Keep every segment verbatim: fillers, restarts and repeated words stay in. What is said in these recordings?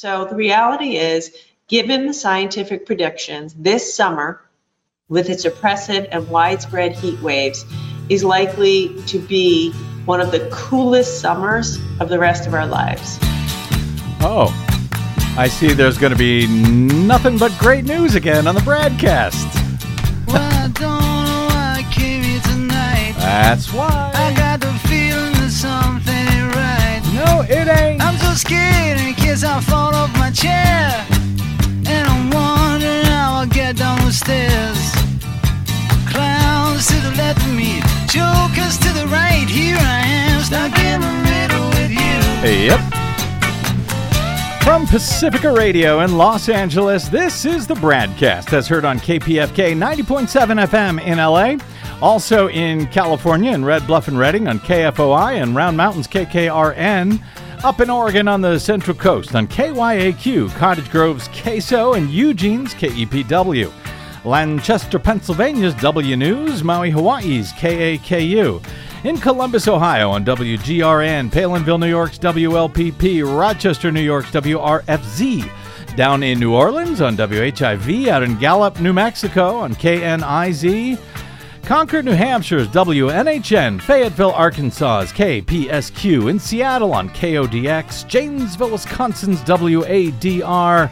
So the reality is, given the scientific predictions, this summer, with its oppressive and widespread heat waves, is likely to be one of the coolest summers of the rest of our lives. Oh, I see there's going to be nothing but great news again on the BradCast. Well, I don't know why I came here tonight. That's why. I got the feeling that something ain't right. No, it ain't. I'm so scared in case I fall off my chair. And I'm wondering how I'll get down the stairs. Clowns to the left of me, jokers to the right. Here I am, stuck in the middle with you. Yep. From Pacifica Radio in Los Angeles, this is the BradCast, as heard on K P F K ninety point seven F M in L A. Also in California, in Red Bluff and Redding on K F O I and Round Mountains K K R N. Up in Oregon on the Central Coast on K Y A Q, Cottage Grove's K S O and Eugene's K E P W. Lancaster, Pennsylvania's W News, Maui, Hawaii's K A K U. In Columbus, Ohio on W G R N, Palinville, New York's W L P P, Rochester, New York's W R F Z. Down in New Orleans on W H I V, out in Gallup, New Mexico on K N I Z. Concord, New Hampshire's W N H N, Fayetteville, Arkansas's K P S Q, in Seattle on K O D X, Janesville, Wisconsin's W A D R,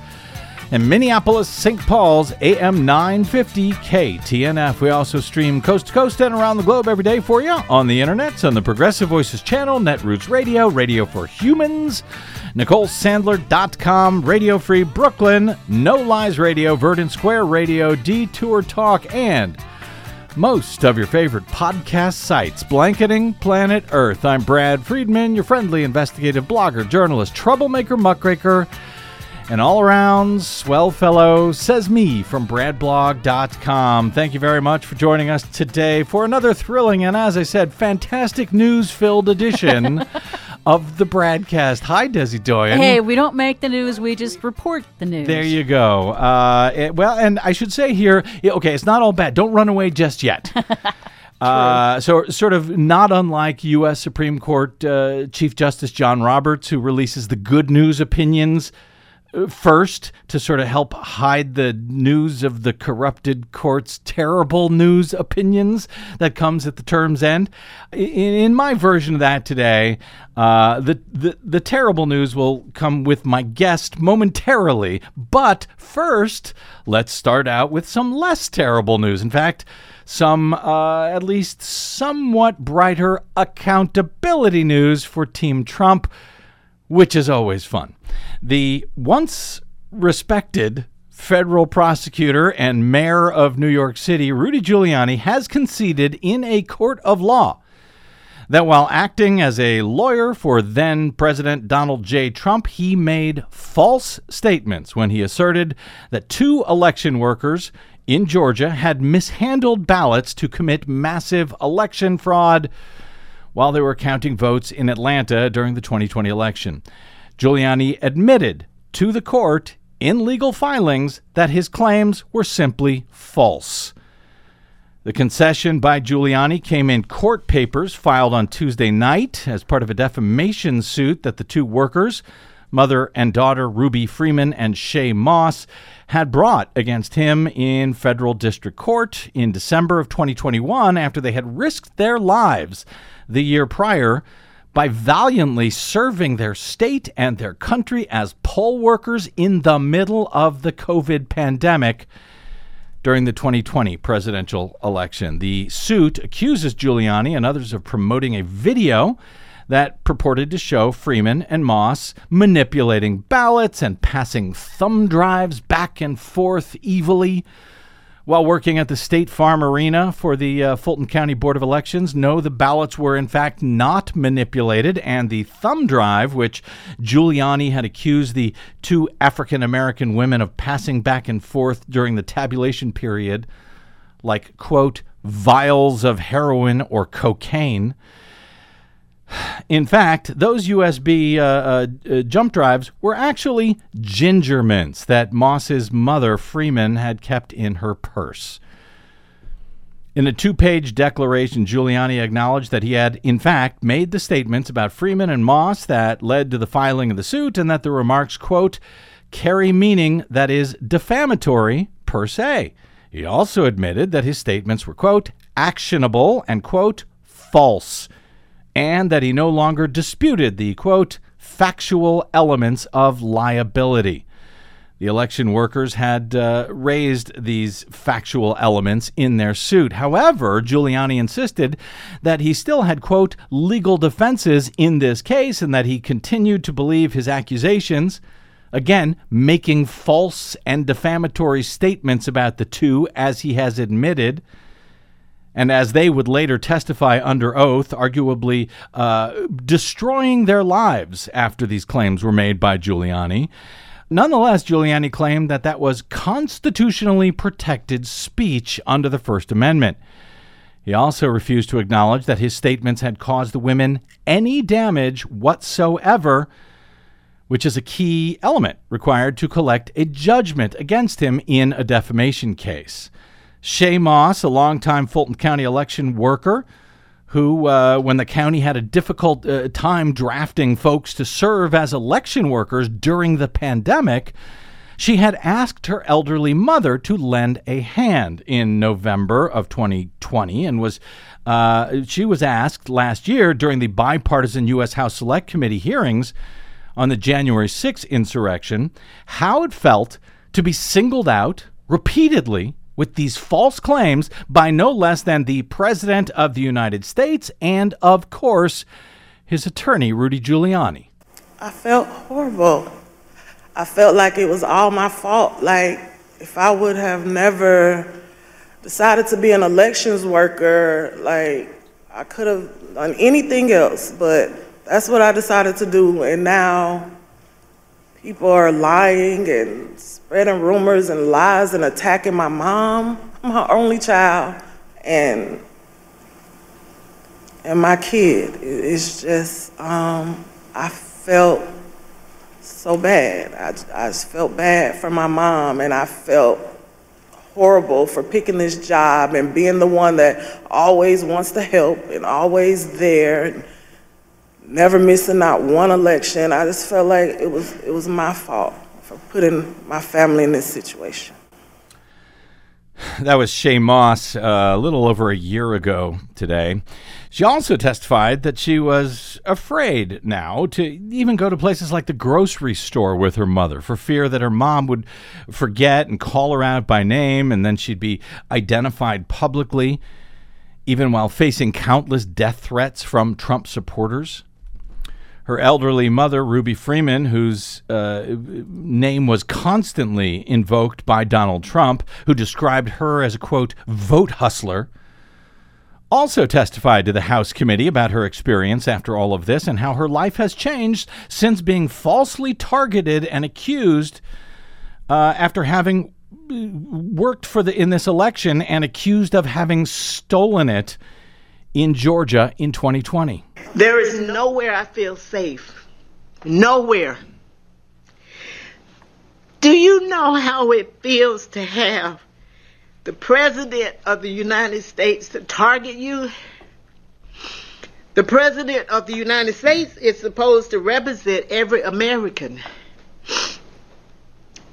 and Minneapolis, Saint Paul's A M nine fifty K T N F. We also stream coast to coast and around the globe every day for you on the internets, on the Progressive Voices channel, Netroots Radio, Radio for Humans, Nicole Sandler dot com, Radio Free Brooklyn, No Lies Radio, Verdant Square Radio, Detour Talk, and most of your favorite podcast sites, blanketing planet Earth. I'm Brad Friedman, your friendly investigative blogger, journalist, troublemaker, muckraker, and all-around swell fellow, says me from brad blog dot com. Thank you very much for joining us today for another thrilling and, as I said, fantastic news-filled edition of the BradCast. Hi, Desi Doyen. Hey, we don't make the news, we just report the news. There you go. Uh, it, well, and I should say here, okay, it's not all bad. Don't run away just yet. Uh, so sort of not unlike U S Supreme Court uh, Chief Justice John Roberts, who releases the good news opinions first to sort of help hide the news of the corrupted court's terrible news opinions that comes at the term's end. In my version of that today, uh, the, the, the terrible news will come with my guest momentarily. But first, let's start out with some less terrible news. In fact, some uh, at least somewhat brighter accountability news for Team Trump, which is always fun. The once respected federal prosecutor and mayor of New York City, Rudy Giuliani, has conceded in a court of law that while acting as a lawyer for then President Donald J. Trump, he made false statements when he asserted that two election workers in Georgia had mishandled ballots to commit massive election fraud while they were counting votes in Atlanta during the twenty twenty election. Giuliani admitted to the court in legal filings that his claims were simply false. The concession by Giuliani came in court papers filed on Tuesday night as part of a defamation suit that the two workers, mother and daughter Ruby Freeman and Shay Moss, had brought against him in federal district court in December of twenty twenty-one after they had risked their lives the year prior by valiantly serving their state and their country as poll workers in the middle of the COVID pandemic during the twenty twenty presidential election. The suit accuses Giuliani and others of promoting a video that purported to show Freeman and Moss manipulating ballots and passing thumb drives back and forth evilly while working at the State Farm Arena for the uh, Fulton County Board of Elections. No, the ballots were in fact not manipulated, and the thumb drive, which Giuliani had accused the two African-American women of passing back and forth during the tabulation period, like, quote, vials of heroin or cocaine. In fact, those U S B uh, uh, jump drives were actually ginger mints that Moss's mother, Freeman, had kept in her purse. In a two-page declaration, Giuliani acknowledged that he had, in fact, made the statements about Freeman and Moss that led to the filing of the suit and that the remarks, quote, carry meaning that is defamatory per se. He also admitted that his statements were, quote, actionable and, quote, false, and that he no longer disputed the, quote, factual elements of liability. The election workers had uh, raised these factual elements in their suit. However, Giuliani insisted that he still had, quote, legal defenses in this case and that he continued to believe his accusations, again, making false and defamatory statements about the two, as he has admitted, and as they would later testify under oath, arguably uh, destroying their lives after these claims were made by Giuliani. Nonetheless, Giuliani claimed that that was constitutionally protected speech under the First Amendment. He also refused to acknowledge that his statements had caused the women any damage whatsoever, which is a key element required to collect a judgment against him in a defamation case. Shay Moss, a longtime Fulton County election worker, who, uh, when the county had a difficult uh, time drafting folks to serve as election workers during the pandemic, she had asked her elderly mother to lend a hand in November of twenty twenty, and was uh, she was asked last year during the bipartisan U S House Select Committee hearings on the January sixth insurrection how it felt to be singled out repeatedly with these false claims by no less than the President of the United States and, of course, his attorney, Rudy Giuliani. I felt horrible. I felt like it was all my fault. Like, if I would have never decided to be an elections worker, like, I could have done anything else, but that's what I decided to do, and now people are lying and spreading rumors and lies and attacking my mom. I'm her only child, and and my kid. It's just, um, I felt so bad. I, I just felt bad for my mom, and I felt horrible for picking this job and being the one that always wants to help and always there, and never missing not one election. I just felt like it was it was my fault for putting my family in this situation. That was Shay Moss uh, a little over a year ago today. She also testified that she was afraid now to even go to places like the grocery store with her mother for fear that her mom would forget and call her out by name, and then she'd be identified publicly, even while facing countless death threats from Trump supporters. Her elderly mother, Ruby Freeman, whose uh, name was constantly invoked by Donald Trump, who described her as a, quote, vote hustler, also testified to the House committee about her experience after all of this and how her life has changed since being falsely targeted and accused uh, after having worked for the in this election and accused of having stolen it in Georgia in twenty twenty. There is nowhere I feel safe. Nowhere. Do you know how it feels to have the President of the United States to target you? The President of the United States is supposed to represent every American,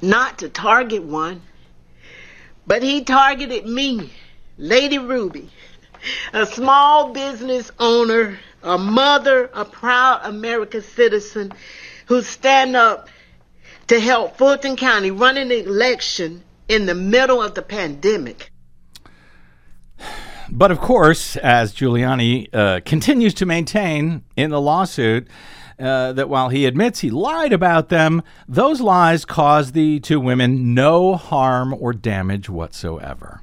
not to target one, but he targeted me, Lady Ruby, a small business owner, a mother, a proud American citizen who stand up to help Fulton County run an election in the middle of the pandemic. But of course, as Giuliani uh, continues to maintain in the lawsuit, Uh, that while he admits he lied about them, those lies caused the two women no harm or damage whatsoever.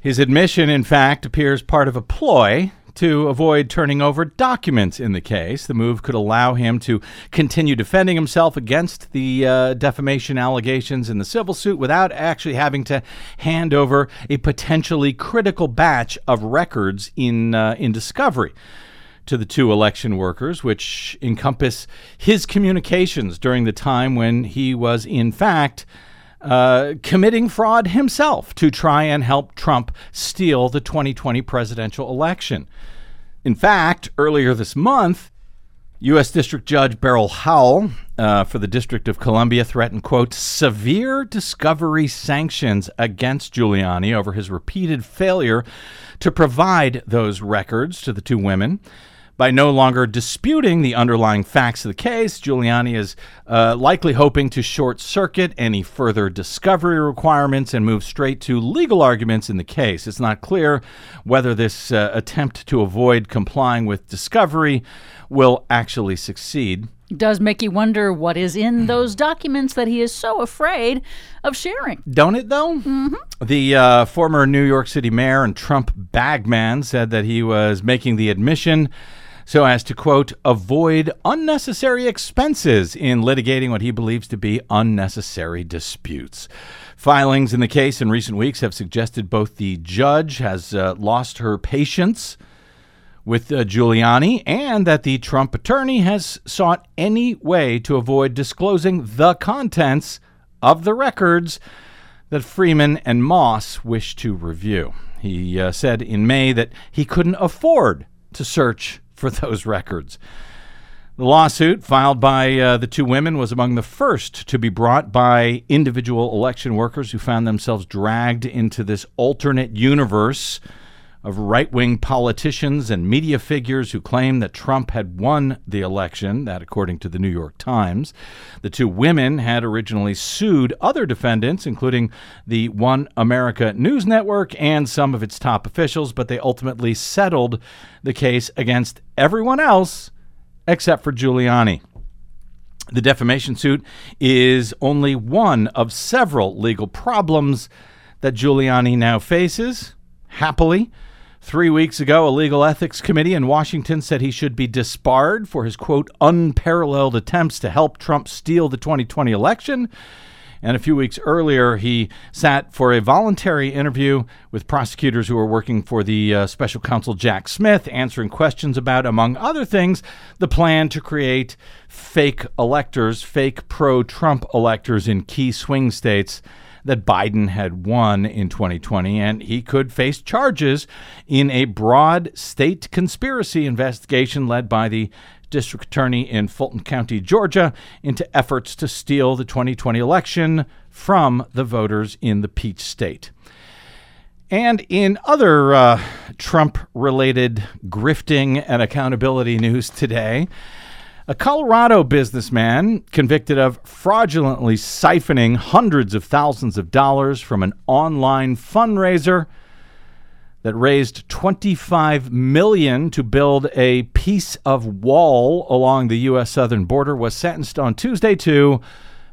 His admission, in fact, appears part of a ploy to avoid turning over documents in the case. The move could allow him to continue defending himself against the uh, defamation allegations in the civil suit without actually having to hand over a potentially critical batch of records in uh, in discovery to the two election workers, which encompass his communications during the time when he was, in fact, uh, committing fraud himself to try and help Trump steal the twenty twenty presidential election. In fact, earlier this month, U S. District Judge Beryl Howell uh, for the District of Columbia threatened, quote, severe discovery sanctions against Giuliani over his repeated failure to provide those records to the two women. By no longer disputing the underlying facts of the case, Giuliani is uh, likely hoping to short-circuit any further discovery requirements and move straight to legal arguments in the case. It's not clear whether this uh, attempt to avoid complying with discovery will actually succeed. Does make you wonder what is in those documents that he is so afraid of sharing. Don't it, though? Mm-hmm. The uh, former New York City mayor and Trump bagman said that he was making the admission so as to, quote, avoid unnecessary expenses in litigating what he believes to be unnecessary disputes. Filings in the case in recent weeks have suggested both the judge has uh, lost her patience with uh, Giuliani and that the Trump attorney has sought any way to avoid disclosing the contents of the records that Freeman and Moss wish to review. He uh, said in May that he couldn't afford to search for those records. The lawsuit filed by uh, the two women was among the first to be brought by individual election workers who found themselves dragged into this alternate universe of right-wing politicians and media figures who claim that Trump had won the election, that according to the New York Times. The two women had originally sued other defendants, including the One America News Network and some of its top officials, but they ultimately settled the case against everyone else except for Giuliani. The defamation suit is only one of several legal problems that Giuliani now faces, happily. Three weeks ago, a legal ethics committee in Washington said he should be disbarred for his, quote, unparalleled attempts to help Trump steal the twenty twenty election. And a few weeks earlier, he sat for a voluntary interview with prosecutors who were working for the uh, special counsel Jack Smith, answering questions about, among other things, the plan to create fake electors, fake pro-Trump electors in key swing states that Biden had won in twenty twenty, and he could face charges in a broad state conspiracy investigation led by the district attorney in Fulton County, Georgia, into efforts to steal the twenty twenty election from the voters in the Peach State. And in other uh, Trump-related grifting and accountability news today, a Colorado businessman convicted of fraudulently siphoning hundreds of thousands of dollars from an online fundraiser that raised twenty-five million dollars to build a piece of wall along the U S southern border was sentenced on Tuesday to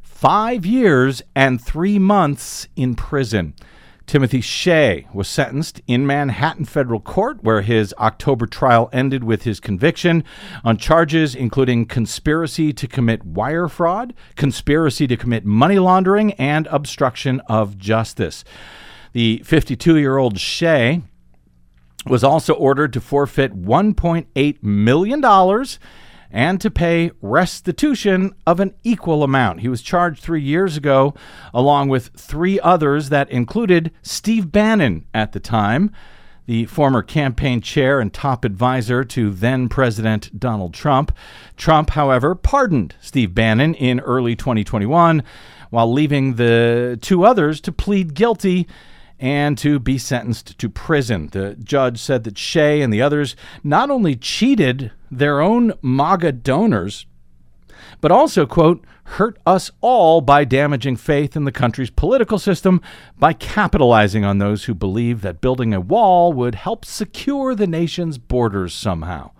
five years and three months in prison. Timothy Shea was sentenced in Manhattan federal court, where his October trial ended with his conviction on charges including conspiracy to commit wire fraud, conspiracy to commit money laundering, and obstruction of justice. The fifty-two-year-old Shea was also ordered to forfeit one point eight million dollars and to pay restitution of an equal amount. He was charged three years ago, along with three others that included Steve Bannon at the time, the former campaign chair and top advisor to then-President Donald Trump. Trump, however, pardoned Steve Bannon in early twenty twenty-one, while leaving the two others to plead guilty and to be sentenced to prison. The judge said that Shea and the others not only cheated their own MAGA donors, but also, quote, hurt us all by damaging faith in the country's political system by capitalizing on those who believe that building a wall would help secure the nation's borders somehow.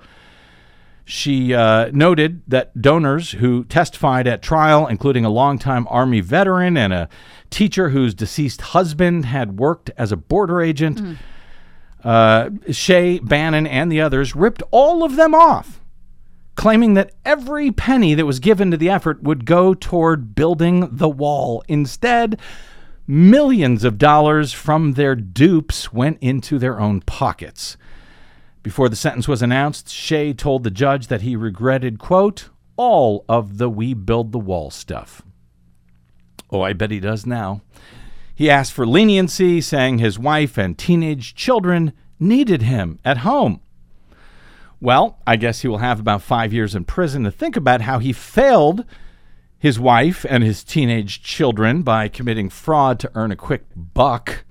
She uh, noted that donors who testified at trial, including a longtime Army veteran and a teacher whose deceased husband had worked as a border agent, mm. uh, Shea, Bannon, and the others, ripped all of them off, claiming that every penny that was given to the effort would go toward building the wall. Instead, millions of dollars from their dupes went into their own pockets. Before the sentence was announced, Shea told the judge that he regretted, quote, all of the we build the wall stuff. Oh, I bet he does now. He asked for leniency, saying his wife and teenage children needed him at home. Well, I guess he will have about five years in prison to think about how he failed his wife and his teenage children by committing fraud to earn a quick buck.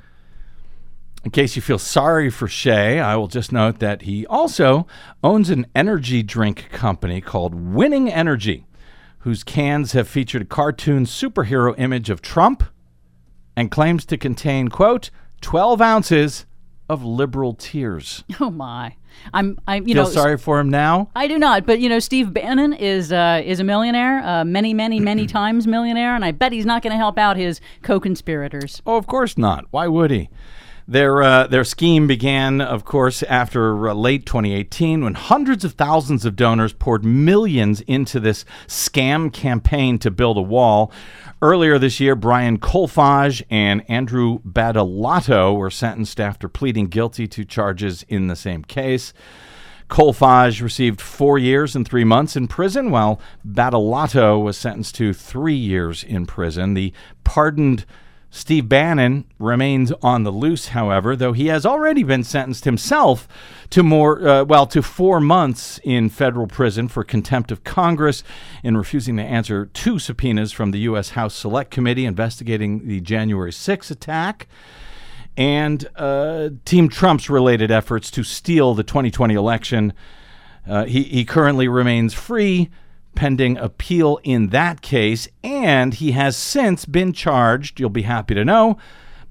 In case you feel sorry for Shay, I will just note that he also owns an energy drink company called Winning Energy, whose cans have featured a cartoon superhero image of Trump and claims to contain, quote, twelve ounces of liberal tears. Oh, my. I'm, I'm, you know, feel sorry for him now? I do not. But, you know, Steve Bannon is uh, is a millionaire, uh, many, many, many times millionaire, and I bet he's not going to help out his co-conspirators. Oh, of course not. Why would he? Their uh, their scheme began, of course, after uh, late twenty eighteen, when hundreds of thousands of donors poured millions into this scam campaign to build a wall. Earlier this year, Brian Kolfage and Andrew Badolato were sentenced after pleading guilty to charges in the same case. Kolfage received four years and three months in prison, while Badolato was sentenced to three years in prison. The pardoned Steve Bannon remains on the loose, however, though he has already been sentenced himself to more, uh, well, to four months in federal prison for contempt of Congress in refusing to answer two subpoenas from the U S House Select Committee investigating the January sixth attack and uh, Team Trump's related efforts to steal the twenty twenty election. Uh, he, he currently remains free pending appeal in that case, and he has since been charged, you'll be happy to know,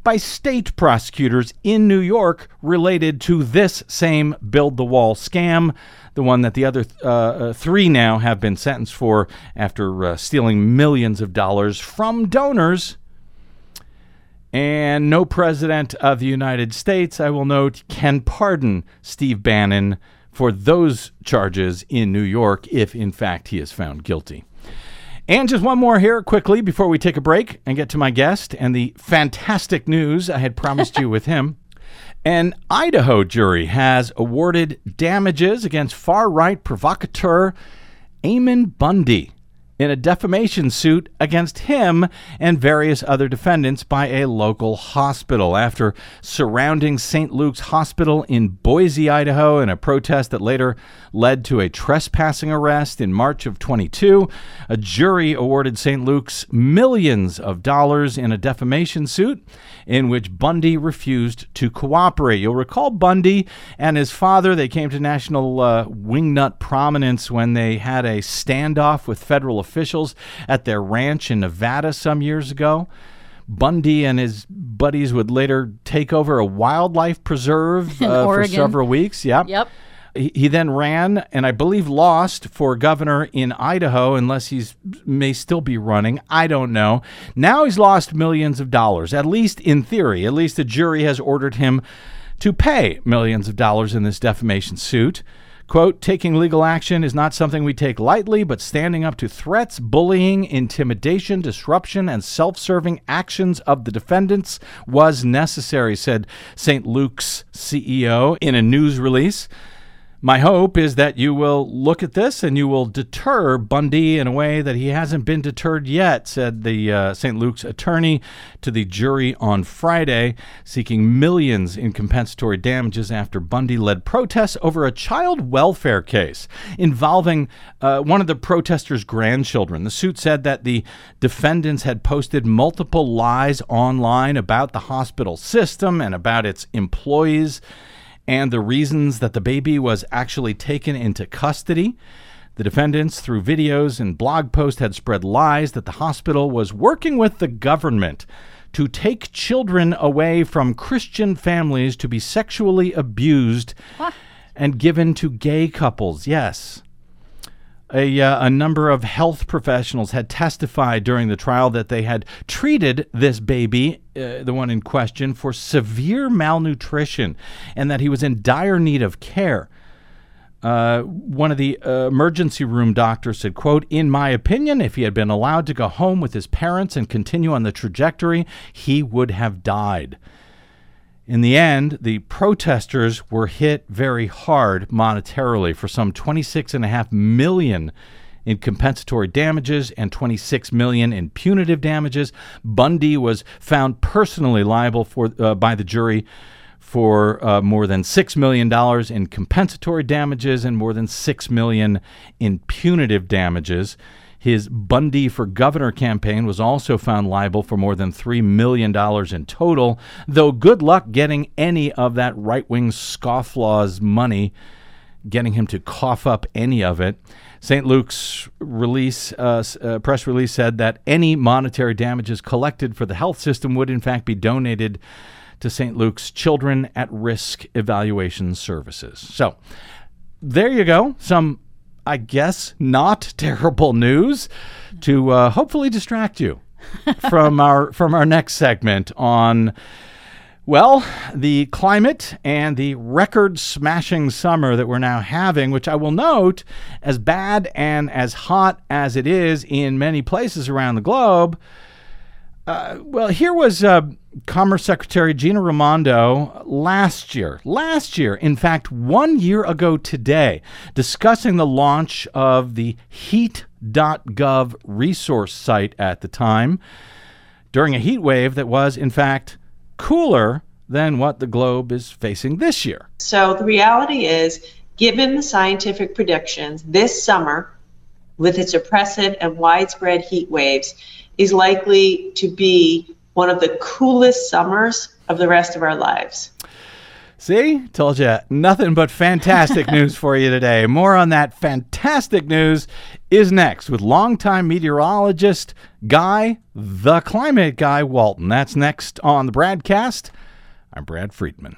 by state prosecutors in New York related to this same Build the Wall scam, the one that the other uh, three now have been sentenced for after uh, stealing millions of dollars from donors. And no president of the United States, I will note, can pardon Steve Bannon for those charges in New York if, in fact, he is found guilty. And just one more here quickly before we take a break and get to my guest and the fantastic news I had promised you with him. An Idaho jury has awarded damages against far-right provocateur Ammon Bundy in a defamation suit against him and various other defendants by a local hospital after surrounding Saint Luke's Hospital in Boise, Idaho, in a protest that later led to a trespassing arrest in March of twenty-two. A jury awarded Saint Luke's millions of dollars in a defamation suit in which Bundy refused to cooperate. You'll recall Bundy and his father, they came to national uh, wingnut prominence when they had a standoff with federal officials at their ranch in Nevada some years ago. Bundy and his buddies would later take over a wildlife preserve uh, for several weeks. Yep. Yep. He, he then ran and I believe lost for governor in Idaho, unless he's may still be running. I don't know. Now he's lost millions of dollars, at least in theory. At least the jury has ordered him to pay millions of dollars in this defamation suit. Quote, taking legal action is not something we take lightly, but standing up to threats, bullying, intimidation, disruption, and self-serving actions of the defendants was necessary, said Saint Luke's C E O in a news release. My hope is that you will look at this and you will deter Bundy in a way that he hasn't been deterred yet, said the uh, Saint Luke's attorney to the jury on Friday, seeking millions in compensatory damages after Bundy led protests over a child welfare case involving uh, one of the protesters' grandchildren. The suit said that the defendants had posted multiple lies online about the hospital system and about its employees and the reasons that the baby was actually taken into custody. The defendants, through videos and blog posts, had spread lies that the hospital was working with the government to take children away from Christian families to be sexually abused what? and given to gay couples. Yes. A, uh, a number of health professionals had testified during the trial that they had treated this baby, uh, the one in question, for severe malnutrition and that he was in dire need of care. Uh, one of the uh, emergency room doctors said, quote, in my opinion, if he had been allowed to go home with his parents and continue on the trajectory, he would have died. In the end, the protesters were hit very hard monetarily for some twenty-six point five million dollars in compensatory damages and twenty-six million dollars in punitive damages. Bundy was found personally liable for uh, by the jury for uh, more than six million dollars in compensatory damages and more than six million dollars in punitive damages. His Bundy for Governor campaign was also found liable for more than three million dollars in total, though good luck getting any of that right-wing scofflaw's money, getting him to cough up any of it. Saint Luke's release uh, uh, press release said that any monetary damages collected for the health system would in fact be donated to Saint Luke's Children at Risk Evaluation Services. So there you go. Some, I guess, not terrible news to uh, hopefully distract you from our from our next segment on, well, the climate and the record-smashing summer that we're now having, which I will note, as bad and as hot as it is in many places around the globe. Uh, well, here was uh, Commerce Secretary Gina Raimondo last year, last year, in fact, one year ago today, discussing the launch of the heat dot gov resource site at the time during a heat wave that was, in fact, cooler than what the globe is facing this year. So the reality is, given the scientific predictions, this summer, with its oppressive and widespread heat waves, is likely to be one of the coolest summers of the rest of our lives. See? Told you. Nothing but fantastic news for you today. More on that fantastic news is next with longtime meteorologist Guy, the Climate Guy Walton. That's next on the BradCast. I'm Brad Friedman.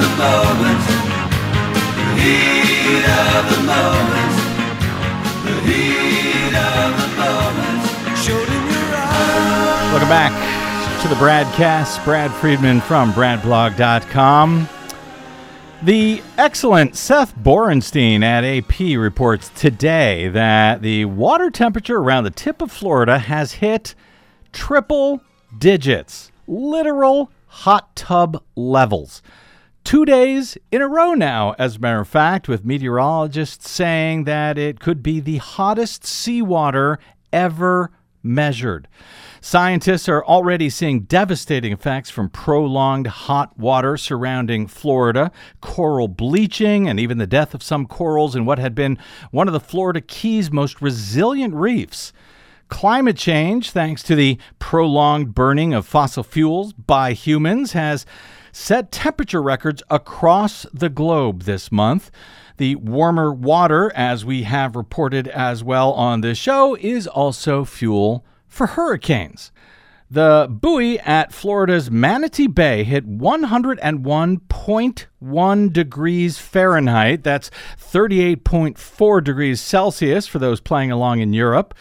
the moment, the heat of the moment, the heat of the moment, showed in your eyes. Welcome back to the BradCast. Brad Friedman from brad blog dot com. The excellent Seth Borenstein at A P reports today that the water temperature around the tip of Florida has hit triple digits, literal hot tub levels. Two days in a row now, as a matter of fact, with meteorologists saying that it could be the hottest seawater ever measured. Scientists are already seeing devastating effects from prolonged hot water surrounding Florida, coral bleaching, and even the death of some corals in what had been one of the Florida Keys' most resilient reefs. Climate change, thanks to the prolonged burning of fossil fuels by humans, has set temperature records across the globe this month. The warmer water, as we have reported as well on this show, is also fuel for hurricanes. The buoy at Florida's Manatee Bay hit one oh one point one degrees Fahrenheit. That's thirty-eight point four degrees Celsius for those playing along in Europe.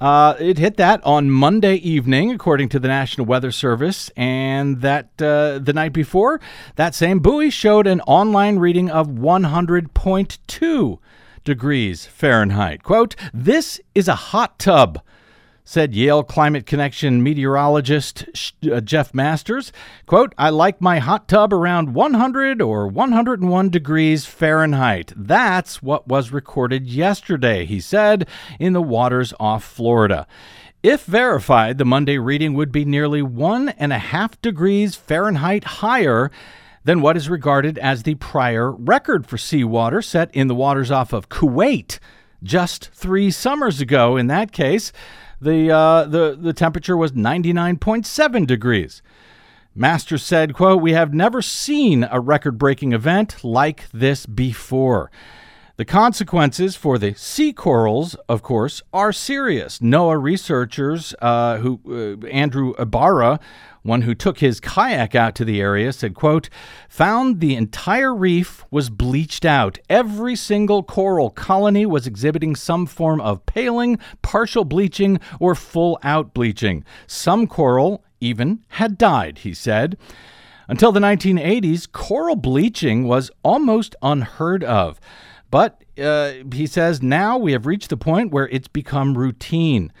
Uh, it hit that on Monday evening, according to the National Weather Service, and that uh, the night before, that same buoy showed an online reading of one hundred point two degrees Fahrenheit. Quote, "This is a hot tub," said Yale Climate Connection meteorologist uh, Jeff Masters. Quote, "I like my hot tub around one hundred or one oh one degrees Fahrenheit. That's what was recorded yesterday," he said, in the waters off Florida. If verified, the Monday reading would be nearly one and a half degrees Fahrenheit higher than what is regarded as the prior record for seawater set in the waters off of Kuwait just three summers ago. In that case, The, uh, the the temperature was ninety-nine point seven degrees. Masters said, quote, "We have never seen a record-breaking event like this before." The consequences for the sea corals, of course, are serious. NOAA researchers, uh, who uh, Andrew Ibarra, one who took his kayak out to the area, said, quote, found the entire reef was bleached out. Every single coral colony was exhibiting some form of paling, partial bleaching, or full-out bleaching. Some coral even had died, he said. Until the nineteen eighties, coral bleaching was almost unheard of. But, uh, he says, now we have reached the point where it's become routine.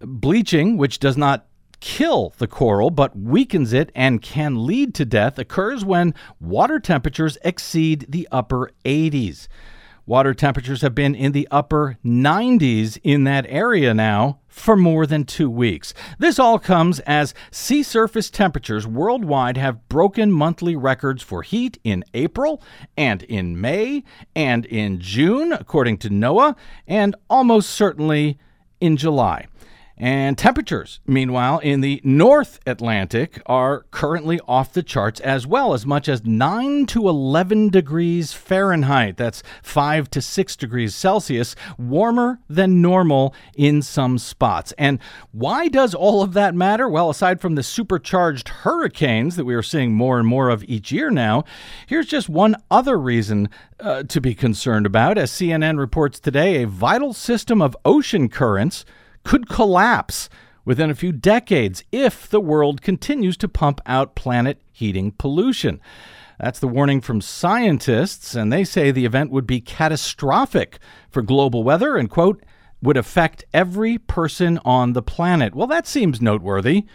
Bleaching, which does not kill the coral but weakens it and can lead to death, occurs when water temperatures exceed the upper eighties. Water temperatures have been in the upper nineties in that area now for more than two weeks. This all comes as sea surface temperatures worldwide have broken monthly records for heat in April and in May and in June, according to NOAA, and almost certainly in July. And temperatures, meanwhile, in the North Atlantic are currently off the charts as well, as much as nine to eleven degrees Fahrenheit. That's five to six degrees Celsius, warmer than normal in some spots. And why does all of that matter? Well, aside from the supercharged hurricanes that we are seeing more and more of each year now, here's just one other reason uh, to be concerned about. As C N N reports today, a vital system of ocean currents could collapse within a few decades if the world continues to pump out planet-heating pollution. That's the warning from scientists, and they say the event would be catastrophic for global weather and, quote, would affect every person on the planet. Well, that seems noteworthy.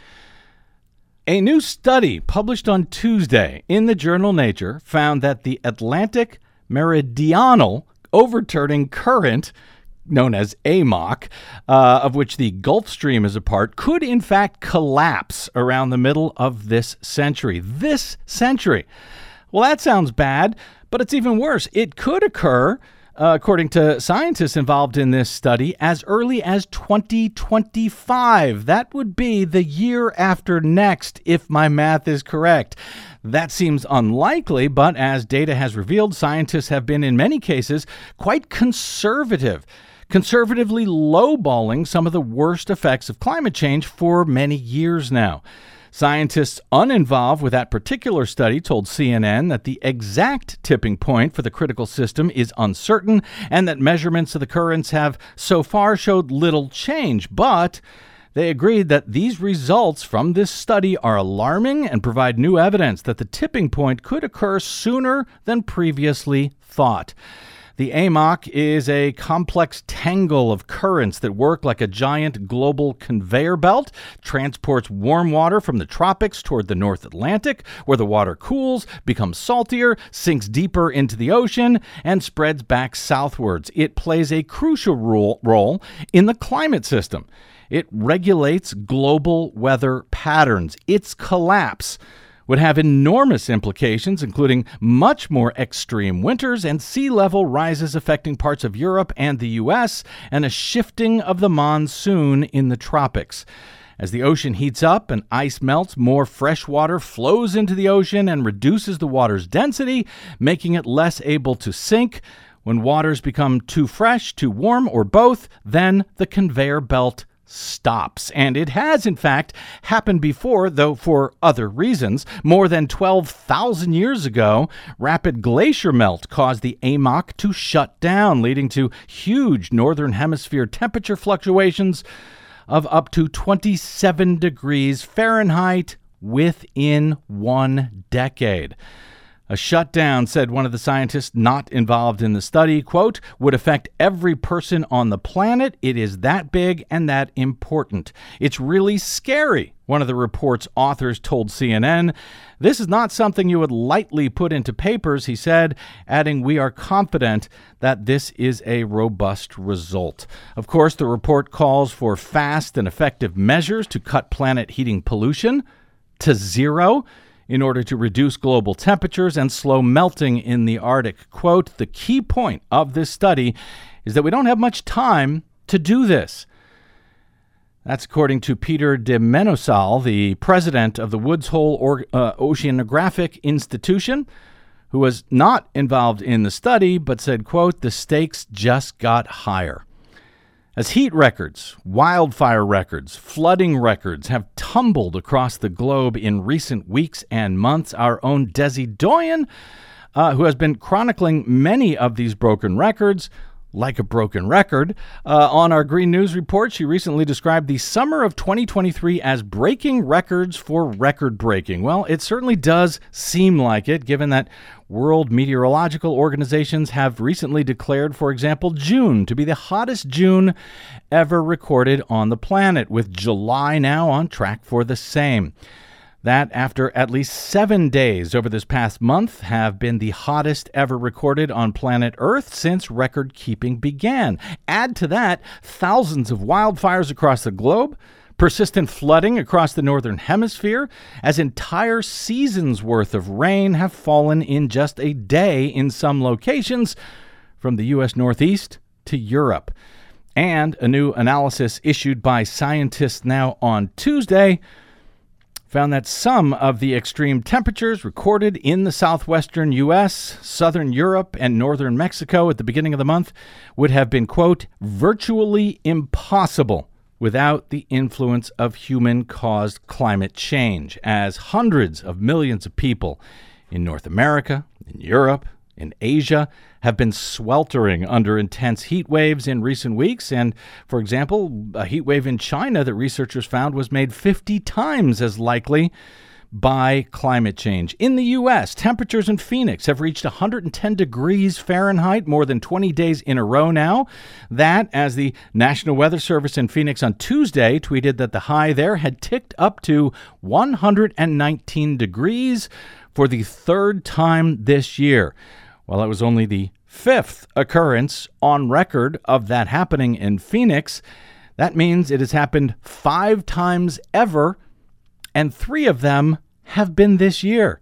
A new study published on Tuesday in the journal Nature found that the Atlantic Meridional Overturning Current, known as A M O C, uh, of which the Gulf Stream is a part, could in fact collapse around the middle of this century. This century. Well, that sounds bad, but it's even worse. It could occur, uh, according to scientists involved in this study, as early as twenty twenty-five. That would be the year after next, if my math is correct. That seems unlikely, but as data has revealed, scientists have been, in many cases, quite conservative. Conservatively lowballing some of the worst effects of climate change for many years now. Scientists uninvolved with that particular study told C N N that the exact tipping point for the critical system is uncertain and that measurements of the currents have so far showed little change, but they agreed that these results from this study are alarming and provide new evidence that the tipping point could occur sooner than previously thought. The A M O C is a complex tangle of currents that work like a giant global conveyor belt, transports warm water from the tropics toward the North Atlantic, where the water cools, becomes saltier, sinks deeper into the ocean, and spreads back southwards. It plays a crucial role in the climate system. It regulates global weather patterns. Its collapse would have enormous implications, including much more extreme winters and sea level rises affecting parts of Europe and the U S, and a shifting of the monsoon in the tropics. As the ocean heats up and ice melts, more fresh water flows into the ocean and reduces the water's density, making it less able to sink. When waters become too fresh, too warm, or both, then the conveyor belt stops. And it has, in fact, happened before, though for other reasons. More than twelve thousand years ago, rapid glacier melt caused the A M O C to shut down, leading to huge northern hemisphere temperature fluctuations of up to twenty-seven degrees Fahrenheit within one decade. A shutdown, said one of the scientists not involved in the study, quote, would affect every person on the planet. It is that big and that important. It's really scary, one of the report's authors told C N N. This is not something you would lightly put into papers, he said, adding, we are confident that this is a robust result. Of course, the report calls for fast and effective measures to cut planet heating pollution to zero, in order to reduce global temperatures and slow melting in the Arctic. Quote, the key point of this study is that we don't have much time to do this. That's according to Peter de Menosal, the president of the Woods Hole Oceanographic Institution, who was not involved in the study, but said, quote, the stakes just got higher. As heat records, wildfire records, flooding records have tumbled across the globe in recent weeks and months, our own Desi Doyen, uh, who has been chronicling many of these broken records, like a broken record. Uh, on our Green News Report, she recently described the summer of twenty twenty-three as breaking records for record breaking. Well, it certainly does seem like it, given that World Meteorological Organizations have recently declared, for example, June to be the hottest June ever recorded on the planet, with July now on track for the same. That, after at least seven days over this past month, have been the hottest ever recorded on planet Earth since record-keeping began. Add to that thousands of wildfires across the globe, persistent flooding across the northern hemisphere, as entire seasons' worth of rain have fallen in just a day in some locations, from the U S Northeast to Europe. And a new analysis issued by scientists now on Tuesday found that some of the extreme temperatures recorded in the southwestern U S, southern Europe, and northern Mexico at the beginning of the month would have been, quote, virtually impossible without the influence of human-caused climate change, as hundreds of millions of people in North America, in Europe, in Asia, have been sweltering under intense heat waves in recent weeks. And, for example, a heat wave in China that researchers found was made fifty times as likely by climate change. In the U S, temperatures in Phoenix have reached one hundred ten degrees Fahrenheit more than twenty days in a row now. That, as the National Weather Service in Phoenix on Tuesday tweeted that the high there had ticked up to one hundred nineteen degrees for the third time this year. While it was only the fifth occurrence on record of that happening in Phoenix, that means it has happened five times ever, and three of them have been this year.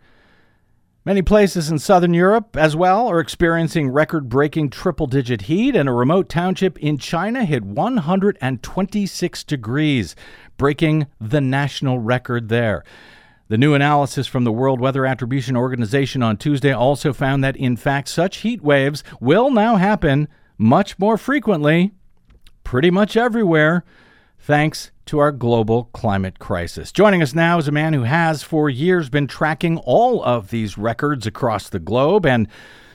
Many places in southern Europe as well are experiencing record-breaking triple-digit heat, and a remote township in China hit one hundred twenty-six degrees, breaking the national record there. The new analysis from the World Weather Attribution Organization on Tuesday also found that, in fact, such heat waves will now happen much more frequently, pretty much everywhere, thanks to our global climate crisis. Joining us now is a man who has for years been tracking all of these records across the globe and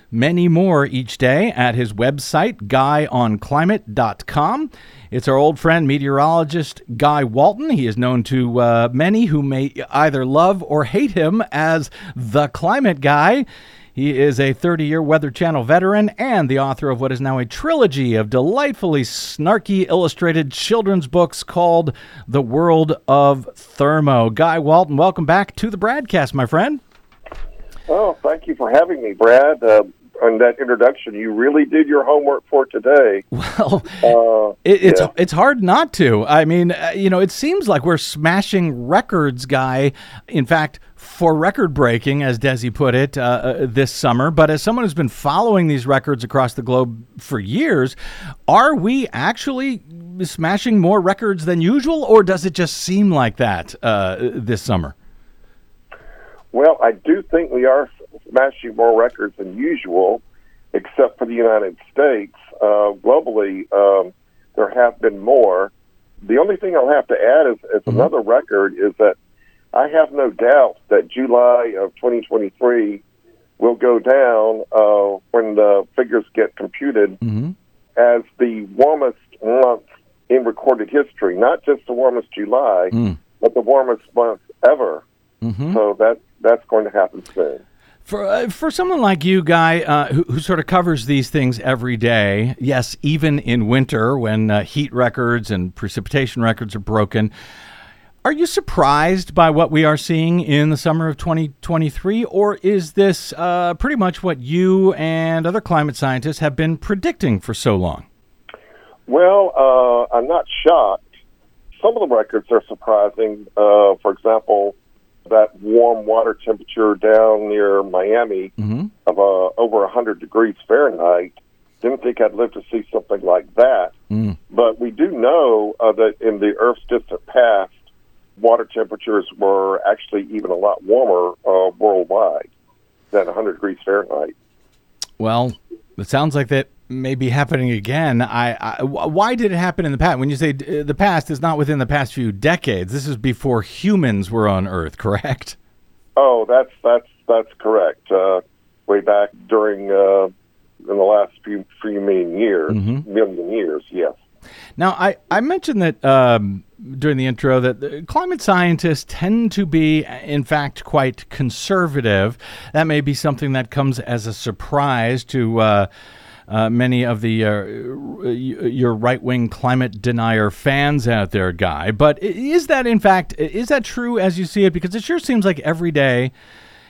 many more each day at his website, Guy On Climate dot com. It's our old friend, meteorologist Guy Walton. He is known to uh, many who may either love or hate him as the Climate Guy. He is a thirty-year Weather Channel veteran and the author of what is now a trilogy of delightfully snarky illustrated children's books called The World of Thermo. Guy Walton, welcome back to the BradCast, my friend. Oh, thank you for having me, Brad. Uh, on that introduction, you really did your homework for today. Well, uh, it, it's yeah. it's hard not to. I mean, uh, you know, it seems like we're smashing records, Guy. In fact, for record breaking, as Desi put it, uh, uh, this summer. But as someone who's been following these records across the globe for years, are we actually smashing more records than usual, or does it just seem like that uh, this summer? Well, I do think we are smashing more records than usual, except for the United States. Uh, globally, um, there have been more. The only thing I'll have to add is, is mm-hmm. another record is that I have no doubt that July of twenty twenty-three will go down uh, when the figures get computed mm-hmm. as the warmest month in recorded history, not just the warmest July, mm. but the warmest month ever. Mm-hmm. So that that's going to happen soon. For uh, for someone like you, Guy, uh, who, who sort of covers these things every day, yes, even in winter when uh, heat records and precipitation records are broken, are you surprised by what we are seeing in the summer of twenty twenty-three, or is this uh, pretty much what you and other climate scientists have been predicting for so long? Well, uh, I'm not shocked. Some of the records are surprising. Uh, for example, that warm water temperature down near Miami mm-hmm. of uh, over one hundred degrees Fahrenheit. Didn't think I'd live to see something like that. Mm. But we do know uh, that in the Earth's distant past, water temperatures were actually even a lot warmer uh, worldwide. than one hundred degrees Fahrenheit. Well, it sounds like that may be happening again. I, I why did it happen in the past? When you say the past, it's not within the past few decades. This is before humans were on Earth, correct? Oh, that's that's that's correct. Uh, way back during uh, in the last few few million years, mm-hmm. million years, yes. Now, I, I mentioned that um, during the intro that the climate scientists tend to be, in fact, quite conservative. That may be something that comes as a surprise to uh, uh, many of the uh, your right-wing climate denier fans out there, Guy. But is that, in fact, is that true as you see it? Because it sure seems like every day,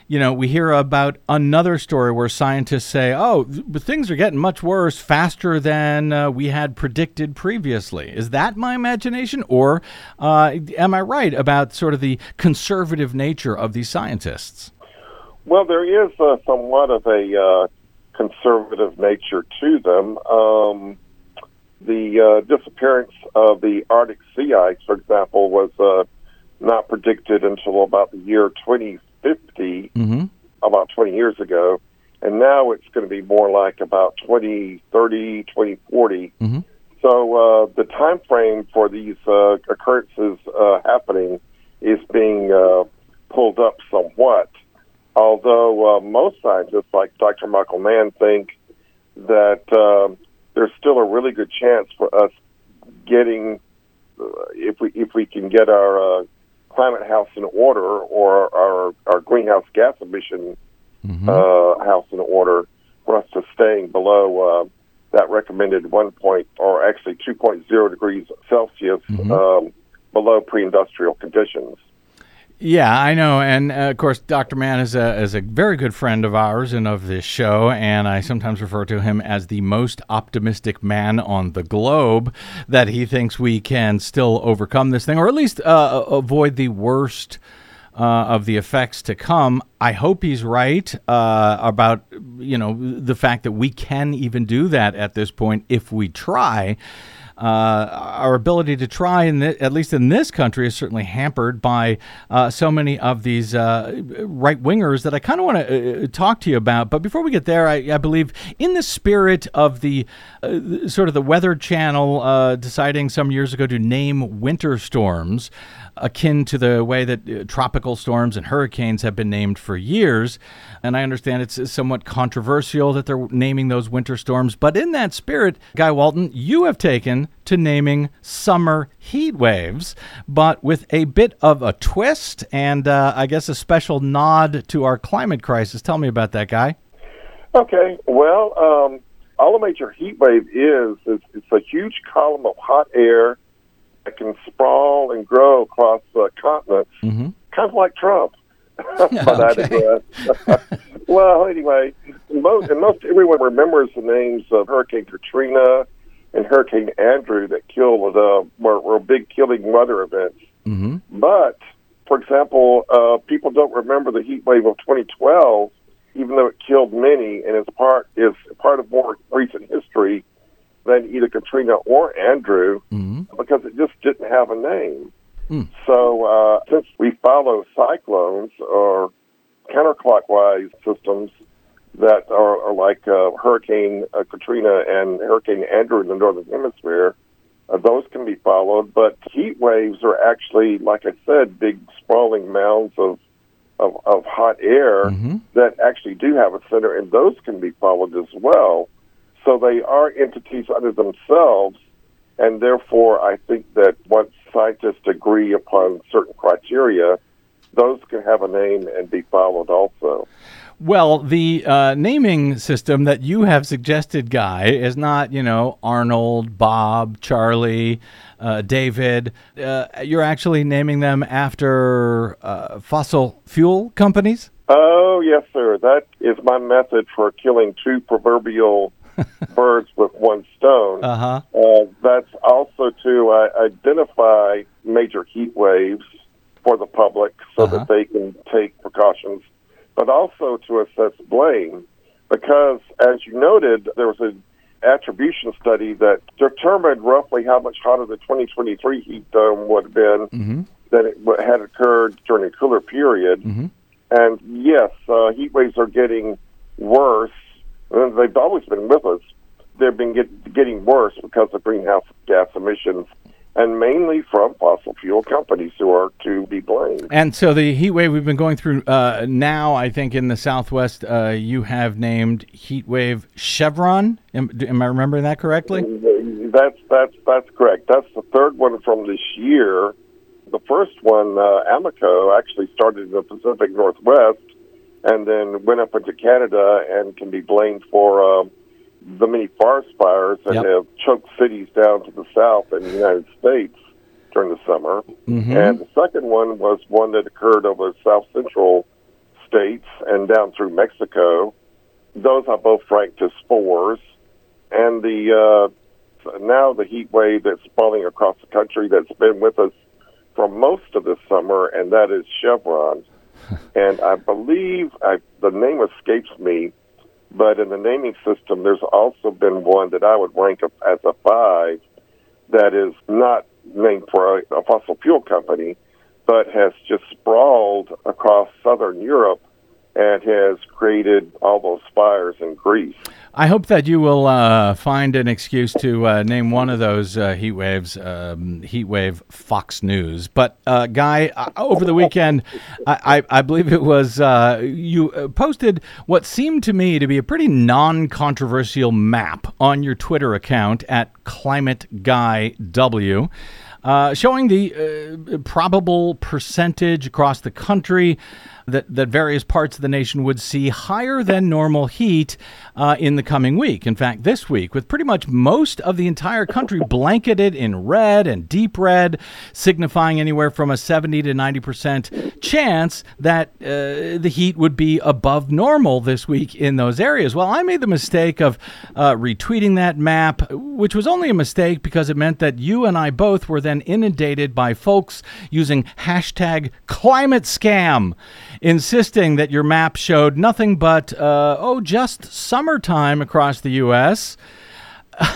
you know, we hear about another story where scientists say, oh, things are getting much worse faster than uh, we had predicted previously. Is that my imagination? Or uh, am I right about sort of the conservative nature of these scientists? Well, there is uh, somewhat of a uh, conservative nature to them. Um, the uh, disappearance of the Arctic sea ice, for example, was uh, not predicted until about the year twenty fifty. Mm-hmm. About twenty years ago, and now it's going to be more like about twenty thirty, twenty forty. Mm-hmm. So uh, the time frame for these uh, occurrences uh, happening is being uh, pulled up somewhat, although uh, most scientists, like Doctor Michael Mann, think that uh, there's still a really good chance for us getting, uh, if we if we can get our uh, climate house in order, or our, our greenhouse gas emission mm-hmm. uh, house in order, for us to staying below uh, that recommended one point, or actually two point oh degrees Celsius mm-hmm. um, below pre-industrial conditions. Yeah, I know, and uh, of course, Doctor Mann is a is a very good friend of ours and of this show, and I sometimes refer to him as the most optimistic man on the globe, that he thinks we can still overcome this thing, or at least uh, avoid the worst uh, of the effects to come. I hope he's right uh, about, you know, the fact that we can even do that at this point if we try. Uh, our ability to try, in the, at least in this country, is certainly hampered by uh, so many of these uh, right-wingers that I kind of want to uh, talk to you about. But before we get there, I, I believe in the spirit of the uh, sort of the Weather Channel uh, deciding some years ago to name winter storms akin to the way that uh, tropical storms and hurricanes have been named for years. And I understand it's somewhat controversial that they're naming those winter storms. But in that spirit, Guy Walton, you have taken to naming summer heat waves, but with a bit of a twist and uh, I guess a special nod to our climate crisis. Tell me about that, Guy. Okay. Well, um, all a major heat wave is, is it's a huge column of hot air that can sprawl and grow across uh, continents, mm-hmm. kind of like Trump. But okay. I well, anyway, most, and most everyone remembers the names of Hurricane Katrina and Hurricane Andrew that killed, uh, were, were big killing weather events. Mm-hmm. But, for example, uh, people don't remember the heat wave of twenty twelve, even though it killed many, and it's part, is part of more recent history than either Katrina or Andrew, mm-hmm. because it just didn't have a name. Mm. So uh, since we follow cyclones or counterclockwise systems that are, are like uh, Hurricane uh, Katrina and Hurricane Andrew in the Northern Hemisphere, uh, those can be followed. But heat waves are actually, like I said, big sprawling mounds of, of, of hot air mm-hmm. that actually do have a center, and those can be followed as well. So they are entities under themselves, and therefore I think that once scientists agree upon certain criteria, those can have a name and be followed also. Well, the uh, naming system that you have suggested, Guy, is not, you know, Arnold, Bob, Charlie, uh, David. Uh, you're actually naming them after uh, fossil fuel companies? Oh, yes, sir. That is my method for killing two proverbial birds with one stone. Uh-huh. Uh, that's also to uh, identify major heat waves for the public so uh-huh. that they can take precautions, but also to assess blame, because, as you noted, there was an attribution study that determined roughly how much hotter the twenty twenty-three heat dome would have been mm-hmm. than it had occurred during a cooler period. Mm-hmm. And yes, uh, heat waves are getting worse. They've always been with us. They've been get, getting worse because of greenhouse gas emissions, and mainly from fossil fuel companies who are to be blamed. And so the heat wave we've been going through uh, now, I think, in the Southwest, uh, you have named heat wave Chevron. Am, am I remembering that correctly? That's that's that's correct. That's the third one from this year. The first one, uh, AMOC, actually started in the Pacific Northwest and then went up into Canada and can be blamed for... Uh, the many forest fires that yep. have choked cities down to the south in the United States during the summer. Mm-hmm. And the second one was one that occurred over south central states and down through Mexico. Those are both ranked as spores. And the uh, now the heat wave that's sprawling across the country that's been with us for most of this summer, and that is Chevron. And I believe I, the name escapes me, but in the naming system, there's also been one that I would rank as a five that is not named for a fossil fuel company, but has just sprawled across southern Europe and has created all those fires in Greece. I hope that you will uh, find an excuse to uh, name one of those uh, heat waves, um, heat wave Fox News. But, uh, Guy, uh, over the weekend, I, I, I believe it was uh, you posted what seemed to me to be a pretty non-controversial map on your Twitter account at Climate Guy W. Uh, showing the uh, probable percentage across the country that, that various parts of the nation would see higher than normal heat uh, in the coming week. In fact, this week, with pretty much most of the entire country blanketed in red and deep red, signifying anywhere from a seventy to ninety percent chance that uh, the heat would be above normal this week in those areas. Well, I made the mistake of uh, retweeting that map, which was only a mistake because it meant that you and I both were then inundated by folks using hashtag climate scam, insisting that your map showed nothing but, uh, oh, just summertime across the U S,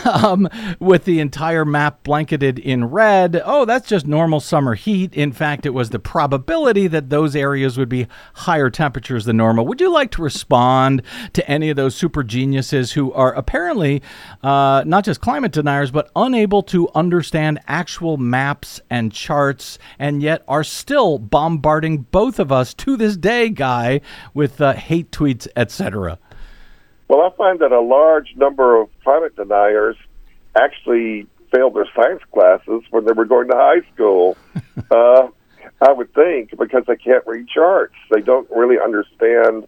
um, with the entire map blanketed in red. Oh, that's just normal summer heat. In fact, it was the probability that those areas would be higher temperatures than normal. Would you like to respond to any of those super geniuses who are apparently uh, not just climate deniers, but unable to understand actual maps and charts, and yet are still bombarding both of us to this day, Guy, with uh, hate tweets, et cetera? Well, I find that a large number of climate deniers actually failed their science classes when they were going to high school, uh, I would think, because they can't read charts. They don't really understand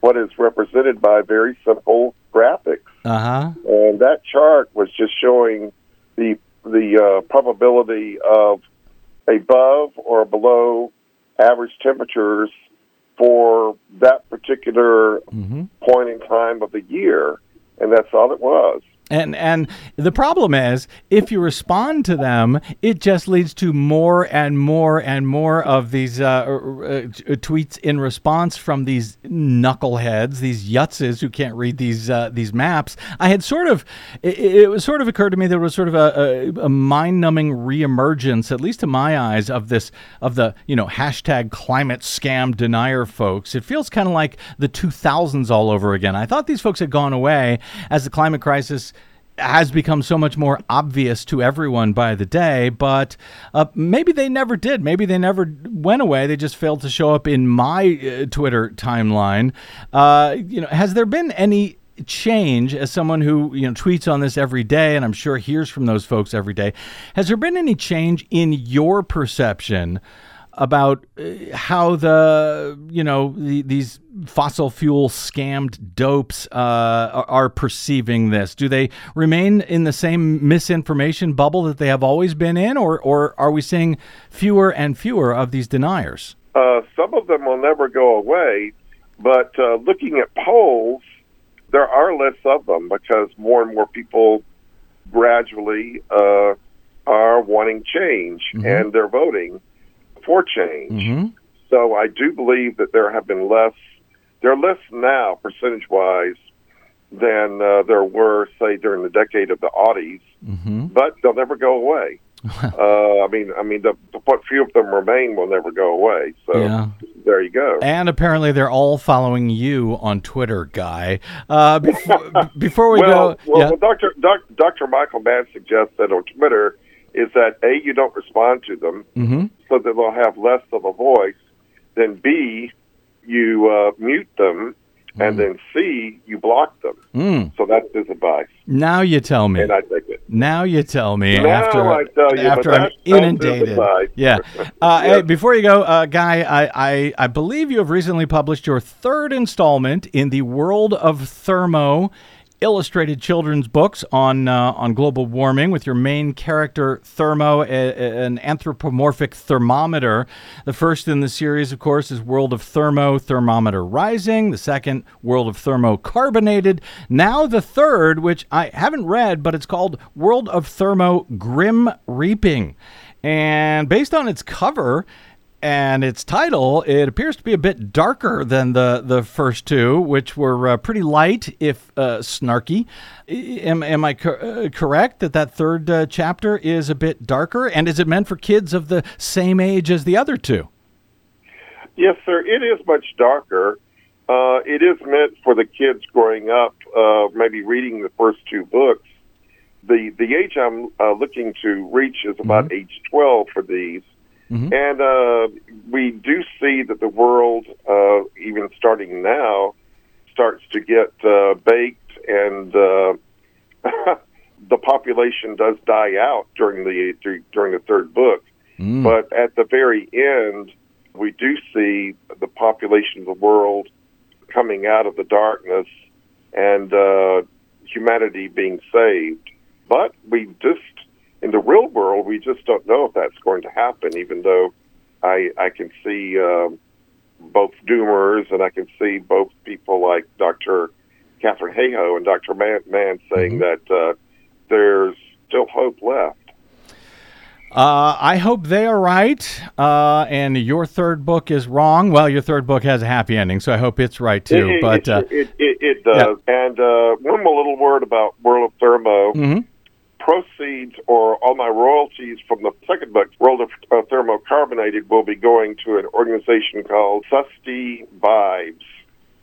what is represented by very simple graphics. Uh-huh. And that chart was just showing the, the uh, probability of above or below average temperatures for that particular mm-hmm. point in time of the year, and that's all it was. And and the problem is, if you respond to them, it just leads to more and more and more of these uh, uh, tweets in response from these knuckleheads, these yutzes who can't read these uh, these maps. I had sort of, it, it was sort of occurred to me there was sort of a, a, a mind-numbing reemergence, at least to my eyes, of this of the you know hashtag climate scam denier folks. It feels kind of like the two thousands all over again. I thought these folks had gone away as the climate crisis has become so much more obvious to everyone by the day, but uh, maybe they never did. Maybe they never went away. They just failed to show up in my uh, Twitter timeline. Uh, you know, has there been any change, as someone who you know tweets on this every day, and I'm sure hears from those folks every day, has there been any change in your perception about how the, you know, the, these fossil fuel scammed dopes uh, are perceiving this? Do they remain in the same misinformation bubble that they have always been in, or, or are we seeing fewer and fewer of these deniers? Uh, some of them will never go away, but uh, looking at polls, there are less of them because more and more people gradually uh, are wanting change, mm-hmm. and they're voting for change. Mm-hmm. So I do believe that there have been less, there are less now percentage-wise than uh, there were, say, during the decade of the Audis, mm-hmm. but they'll never go away. uh, I mean, I mean, the, the, what few of them remain will never go away. So yeah. there you go. And apparently they're all following you on Twitter, Guy. Uh, before, before we well, go... Well, yeah. well Doctor Doctor Michael Mann suggests that on Twitter is that, A, you don't respond to them, mm-hmm. so that they'll have less of a voice, then B, you uh, mute them, mm. and then C, you block them. Mm. So that's his advice. Now you tell me. And I take it. Now you tell me. Now after, I tell you. After I'm inundated. Yeah. Uh, yep. Hey, before you go, uh, Guy, I, I, I believe you have recently published your third installment in the World of Thermo illustrated children's books on uh, on global warming, with your main character Thermo, a, a, an anthropomorphic thermometer. The first in the series, of course, is World of Thermo, Thermometer Rising. The second, World of Thermo Carbonated. Now the third, which I haven't read, but it's called World of Thermo Grim Reaping. And based on its cover and its title, it appears to be a bit darker than the, the first two, which were uh, pretty light, if uh, snarky. Am, am I co- uh, correct that that third uh, chapter is a bit darker? And is it meant for kids of the same age as the other two? Yes, sir. It is much darker. Uh, it is meant for the kids growing up, uh, maybe reading the first two books. The, the age I'm uh, looking to reach is about mm-hmm. age twelve for these. Mm-hmm. And uh, we do see that the world, uh, even starting now, starts to get uh, baked, and uh, the population does die out during the during the third book. Mm. But at the very end, we do see the population of the world coming out of the darkness and uh, humanity being saved. But we just... in the real world, we just don't know if that's going to happen, even though I, I can see um, both doomers, and I can see both people like Doctor Catherine Hayhoe and Doctor Mann saying mm-hmm. that uh, there's still hope left. Uh, I hope they are right, uh, and your third book is wrong. Well, your third book has a happy ending, so I hope it's right, too. It, it, but uh, it, it, it does. Yeah. And uh, one more little word about World of Thermo. Mm-hmm. Proceeds, or all my royalties from the second book, World of uh, Thermo Carbonated, will be going to an organization called Susty Vibes.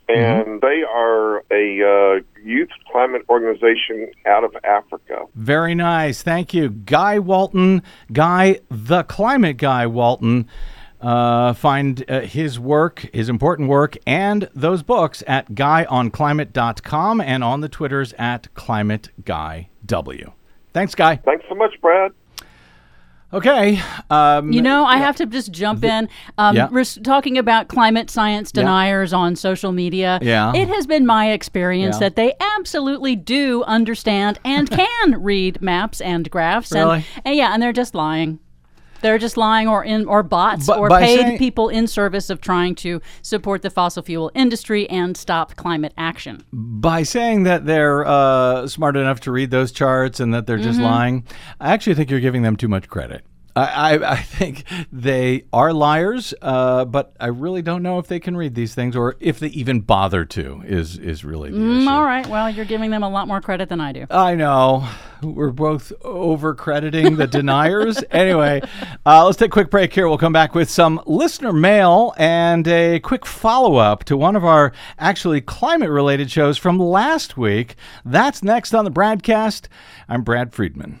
And mm-hmm. they are a uh, youth climate organization out of Africa. Very nice. Thank you. Guy Walton, Guy, the Climate Guy Walton. Uh, find uh, his work, his important work, and those books at Guy On Climate dot com and on the Twitters at Climate Guy W. Thanks, Guy. Thanks so much, Brad. Okay. Um, you know, I yeah. have to just jump in. Um, yeah. We're talking about climate science deniers yeah. on social media. Yeah. It has been my experience yeah. that they absolutely do understand and can read maps and graphs. Really? And, and yeah, and they're just lying. They're just lying, or in or bots, but, or paid saying, people in service of trying to support the fossil fuel industry and stop climate action. By saying that they're uh, smart enough to read those charts and that they're just mm-hmm. lying, I actually think you're giving them too much credit. I, I, I think they are liars, uh, but I really don't know if they can read these things or if they even bother to is, is really the mm, issue. All right. Well, you're giving them a lot more credit than I do. I know. We're both over-crediting the deniers. Anyway, uh, let's take a quick break here. We'll come back with some listener mail and a quick follow-up to one of our actually climate-related shows from last week. That's next on the BradCast. I'm Brad Friedman.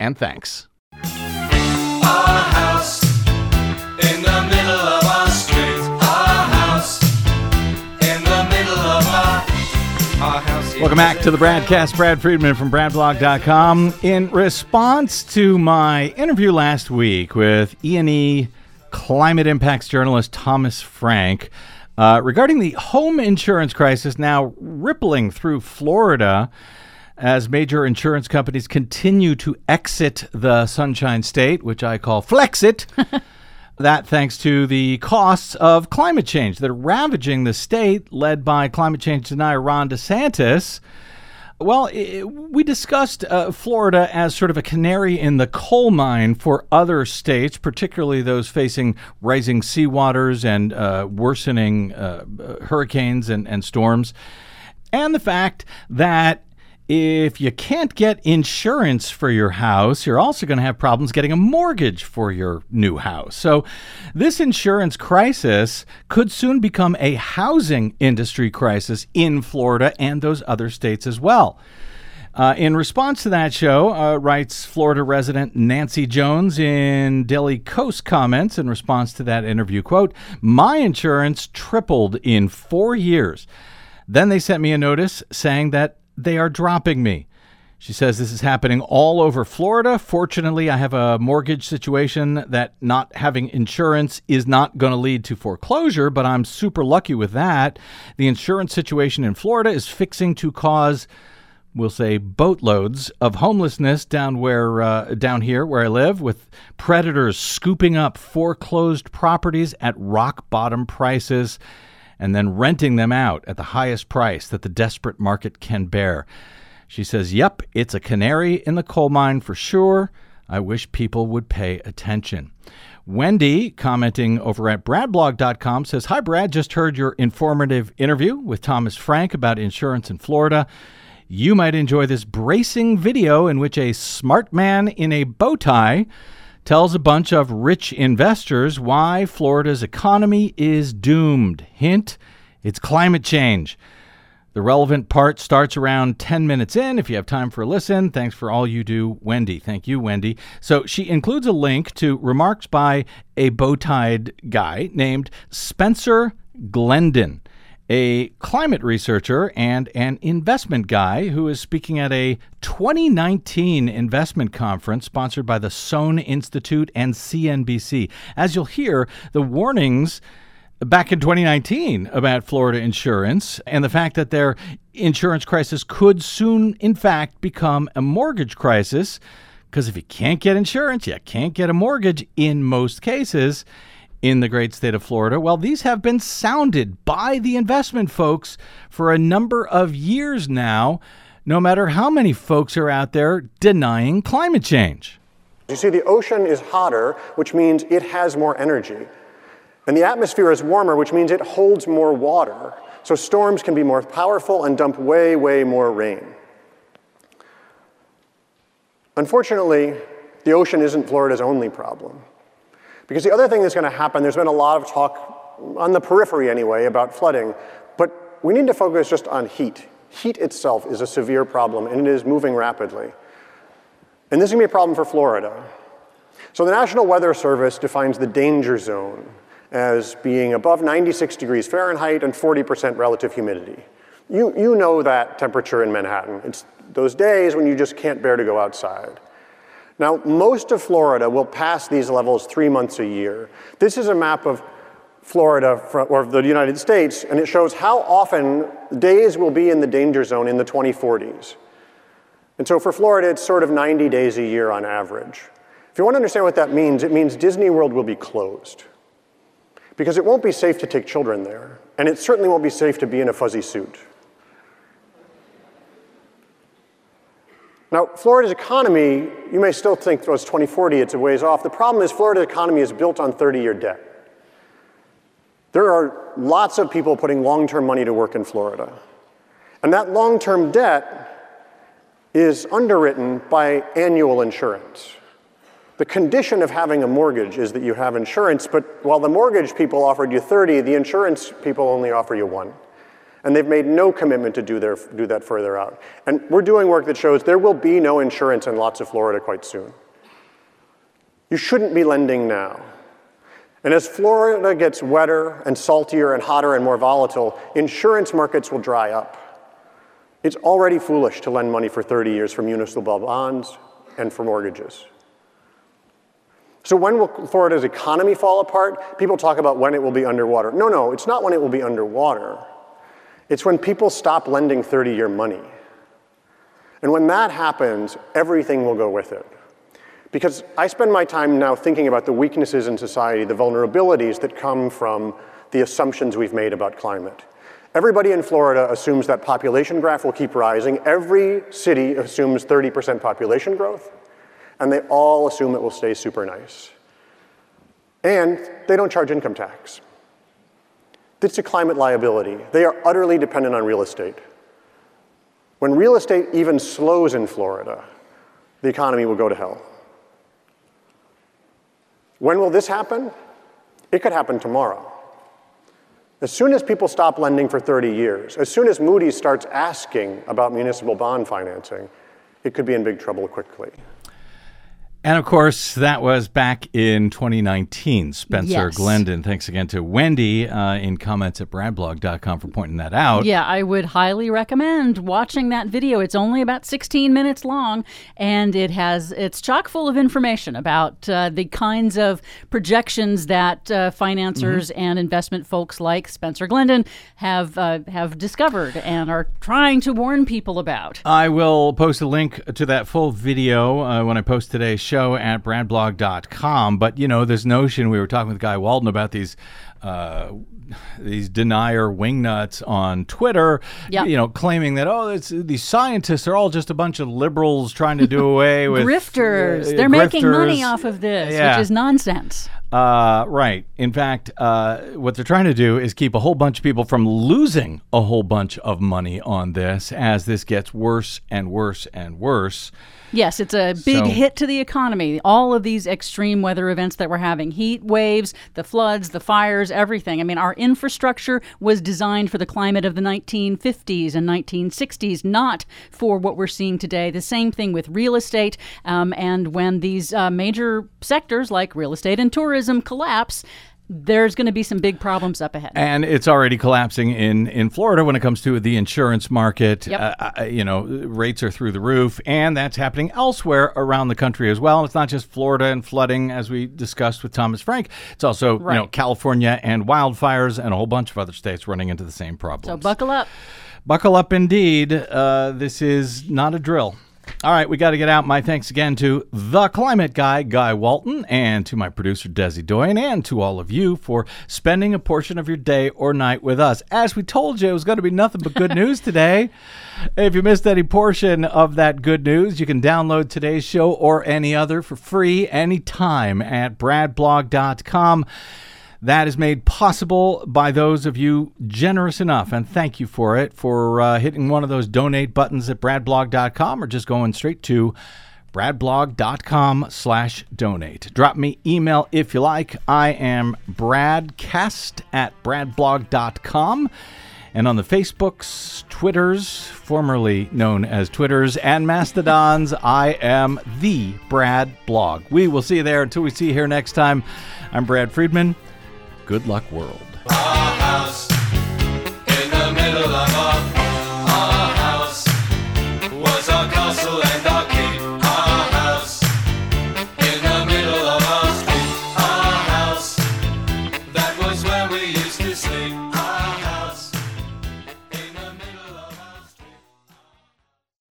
And thanks. Our house in the middle of our street. Our house in the middle of our, our house. Welcome back to the BradCast. Brad Friedman from Brad Blog dot com. In response to my interview last week with E and E climate impacts journalist Thomas Frank uh, regarding the home insurance crisis now rippling through Florida, as major insurance companies continue to exit the Sunshine State, which I call flex it. That thanks to the costs of climate change that are ravaging the state, led by climate change denier Ron DeSantis. Well, it, we discussed uh, Florida as sort of a canary in the coal mine for other states, particularly those facing rising seawaters and uh, worsening uh, hurricanes and, and storms. And the fact that if you can't get insurance for your house, you're also going to have problems getting a mortgage for your new house. So this insurance crisis could soon become a housing industry crisis in Florida and those other states as well. Uh, in response to that show, uh, writes Florida resident Nancy Jones in Daily Coast comments in response to that interview, quote, "My insurance tripled in four years. Then they sent me a notice saying that they are dropping me." She says this is happening all over Florida. "Fortunately, I have a mortgage situation that not having insurance is not going to lead to foreclosure, but I'm super lucky with that. The insurance situation in Florida is fixing to cause, we'll say, boatloads of homelessness down where uh, down here where I live, with predators scooping up foreclosed properties at rock bottom prices and then renting them out at the highest price that the desperate market can bear." She says, yep, it's a canary in the coal mine for sure. I wish people would pay attention. Wendy, commenting over at brad blog dot com, says, "Hi, Brad, just heard your informative interview with Thomas Frank about insurance in Florida. You might enjoy this bracing video in which a smart man in a bow tie tells a bunch of rich investors why Florida's economy is doomed. Hint, it's climate change. The relevant part starts around ten minutes in. If you have time for a listen, thanks for all you do, Wendy." Thank you, Wendy. So she includes a link to remarks by a bow-tied guy named Spencer Glendon, a climate researcher and an investment guy who is speaking at a twenty nineteen investment conference sponsored by the Sohn Institute and C N B C. As you'll hear, the warnings back in twenty nineteen about Florida insurance and the fact that their insurance crisis could soon, in fact, become a mortgage crisis, because if you can't get insurance, you can't get a mortgage in most cases in the great state of Florida. Well, these have been sounded by the investment folks for a number of years now, no matter how many folks are out there denying climate change. You see, the ocean is hotter, which means it has more energy. And the atmosphere is warmer, which means it holds more water. So storms can be more powerful and dump way, way more rain. Unfortunately, the ocean isn't Florida's only problem. Because the other thing that's going to happen, there's been a lot of talk, on the periphery anyway, about flooding, but we need to focus just on heat. Heat itself is a severe problem, and it is moving rapidly. And this is going to be a problem for Florida. So the National Weather Service defines the danger zone as being above ninety-six degrees Fahrenheit and forty percent relative humidity. You, you know that temperature in Manhattan. It's those days when you just can't bear to go outside. Now, most of Florida will pass these levels three months a year. This is a map of Florida, from, or the United States, and it shows how often days will be in the danger zone in the twenty forties. And so for Florida, it's sort of ninety days a year on average. If you want to understand what that means, it means Disney World will be closed, because it won't be safe to take children there, and it certainly won't be safe to be in a fuzzy suit. Now, Florida's economy, you may still think, well, it's twenty forty, it's a ways off. The problem is Florida's economy is built on thirty-year debt. There are lots of people putting long-term money to work in Florida. And that long-term debt is underwritten by annual insurance. The condition of having a mortgage is that you have insurance, but while the mortgage people offered you thirty, the insurance people only offer you one. And they've made no commitment to do, their, do that further out. And we're doing work that shows there will be no insurance in lots of Florida quite soon. You shouldn't be lending now. And as Florida gets wetter and saltier and hotter and more volatile, insurance markets will dry up. It's already foolish to lend money for thirty years for municipal bonds and for mortgages. So when will Florida's economy fall apart? People talk about when it will be underwater. No, no, it's not when it will be underwater. It's when people stop lending thirty-year money. And when that happens, everything will go with it. Because I spend my time now thinking about the weaknesses in society, the vulnerabilities that come from the assumptions we've made about climate. Everybody in Florida assumes that population graph will keep rising. Every city assumes thirty percent population growth, and they all assume it will stay super nice. And they don't charge income tax. It's a climate liability. They are utterly dependent on real estate. When real estate even slows in Florida, the economy will go to hell. When will this happen? It could happen tomorrow. As soon as people stop lending for thirty years, as soon as Moody's starts asking about municipal bond financing, it could be in big trouble quickly. And of course, that was back in twenty nineteen. Spencer yes. Glendon, thanks again to Wendy uh, in comments at brad blog dot com for pointing that out. Yeah, I would highly recommend watching that video. It's only about sixteen minutes long, and it has it's chock full of information about uh, the kinds of projections that uh, financiers mm-hmm. and investment folks like Spencer Glendon have uh, have discovered and are trying to warn people about. I will post a link to that full video uh, when I post today's show at brad blog dot com. But, you know, this notion, we were talking with Guy Walton about these uh, these denier wingnuts on Twitter, yep. you know, claiming that, oh, it's, these scientists are all just a bunch of liberals trying to do away with... grifters. Uh, They're grifters. making money off of this, yeah. which is nonsense. Uh, right. In fact, uh, what they're trying to do is keep a whole bunch of people from losing a whole bunch of money on this as this gets worse and worse and worse. Yes, it's a big so, hit to the economy. All of these extreme weather events that we're having, heat waves, the floods, the fires, everything. I mean, our infrastructure was designed for the climate of the nineteen fifties and nineteen sixties, not for what we're seeing today. The same thing with real estate. Um, and when these uh, major sectors like real estate and tourism collapse, there's going to be some big problems up ahead. And it's already collapsing in, in Florida when it comes to the insurance market. Yep. Uh, you know, rates are through the roof, and that's happening elsewhere around the country as well. It's not just Florida and flooding, as we discussed with Thomas Frank. It's also, right. you know, California and wildfires and a whole bunch of other states running into the same problems. So buckle up. Buckle up indeed. Uh, this is not a drill. All right, we got to get out. My thanks again to the climate guy, Guy Walton, and to my producer, Desi Doyen, and to all of you for spending a portion of your day or night with us. As we told you, it was going to be nothing but good news today. If you missed any portion of that good news, you can download today's show or any other for free anytime at brad blog dot com. That is made possible by those of you generous enough, and thank you for it, for uh, hitting one of those donate buttons at brad blog dot com or just going straight to brad blog dot com slash donate. Drop me email if you like. I am BradCast at brad blog dot com. And on the Facebooks, Twitters, formerly known as Twitters, and Mastodons, I am the Brad Blog. We will see you there. Until we see you here next time, I'm Brad Friedman. Good luck, world.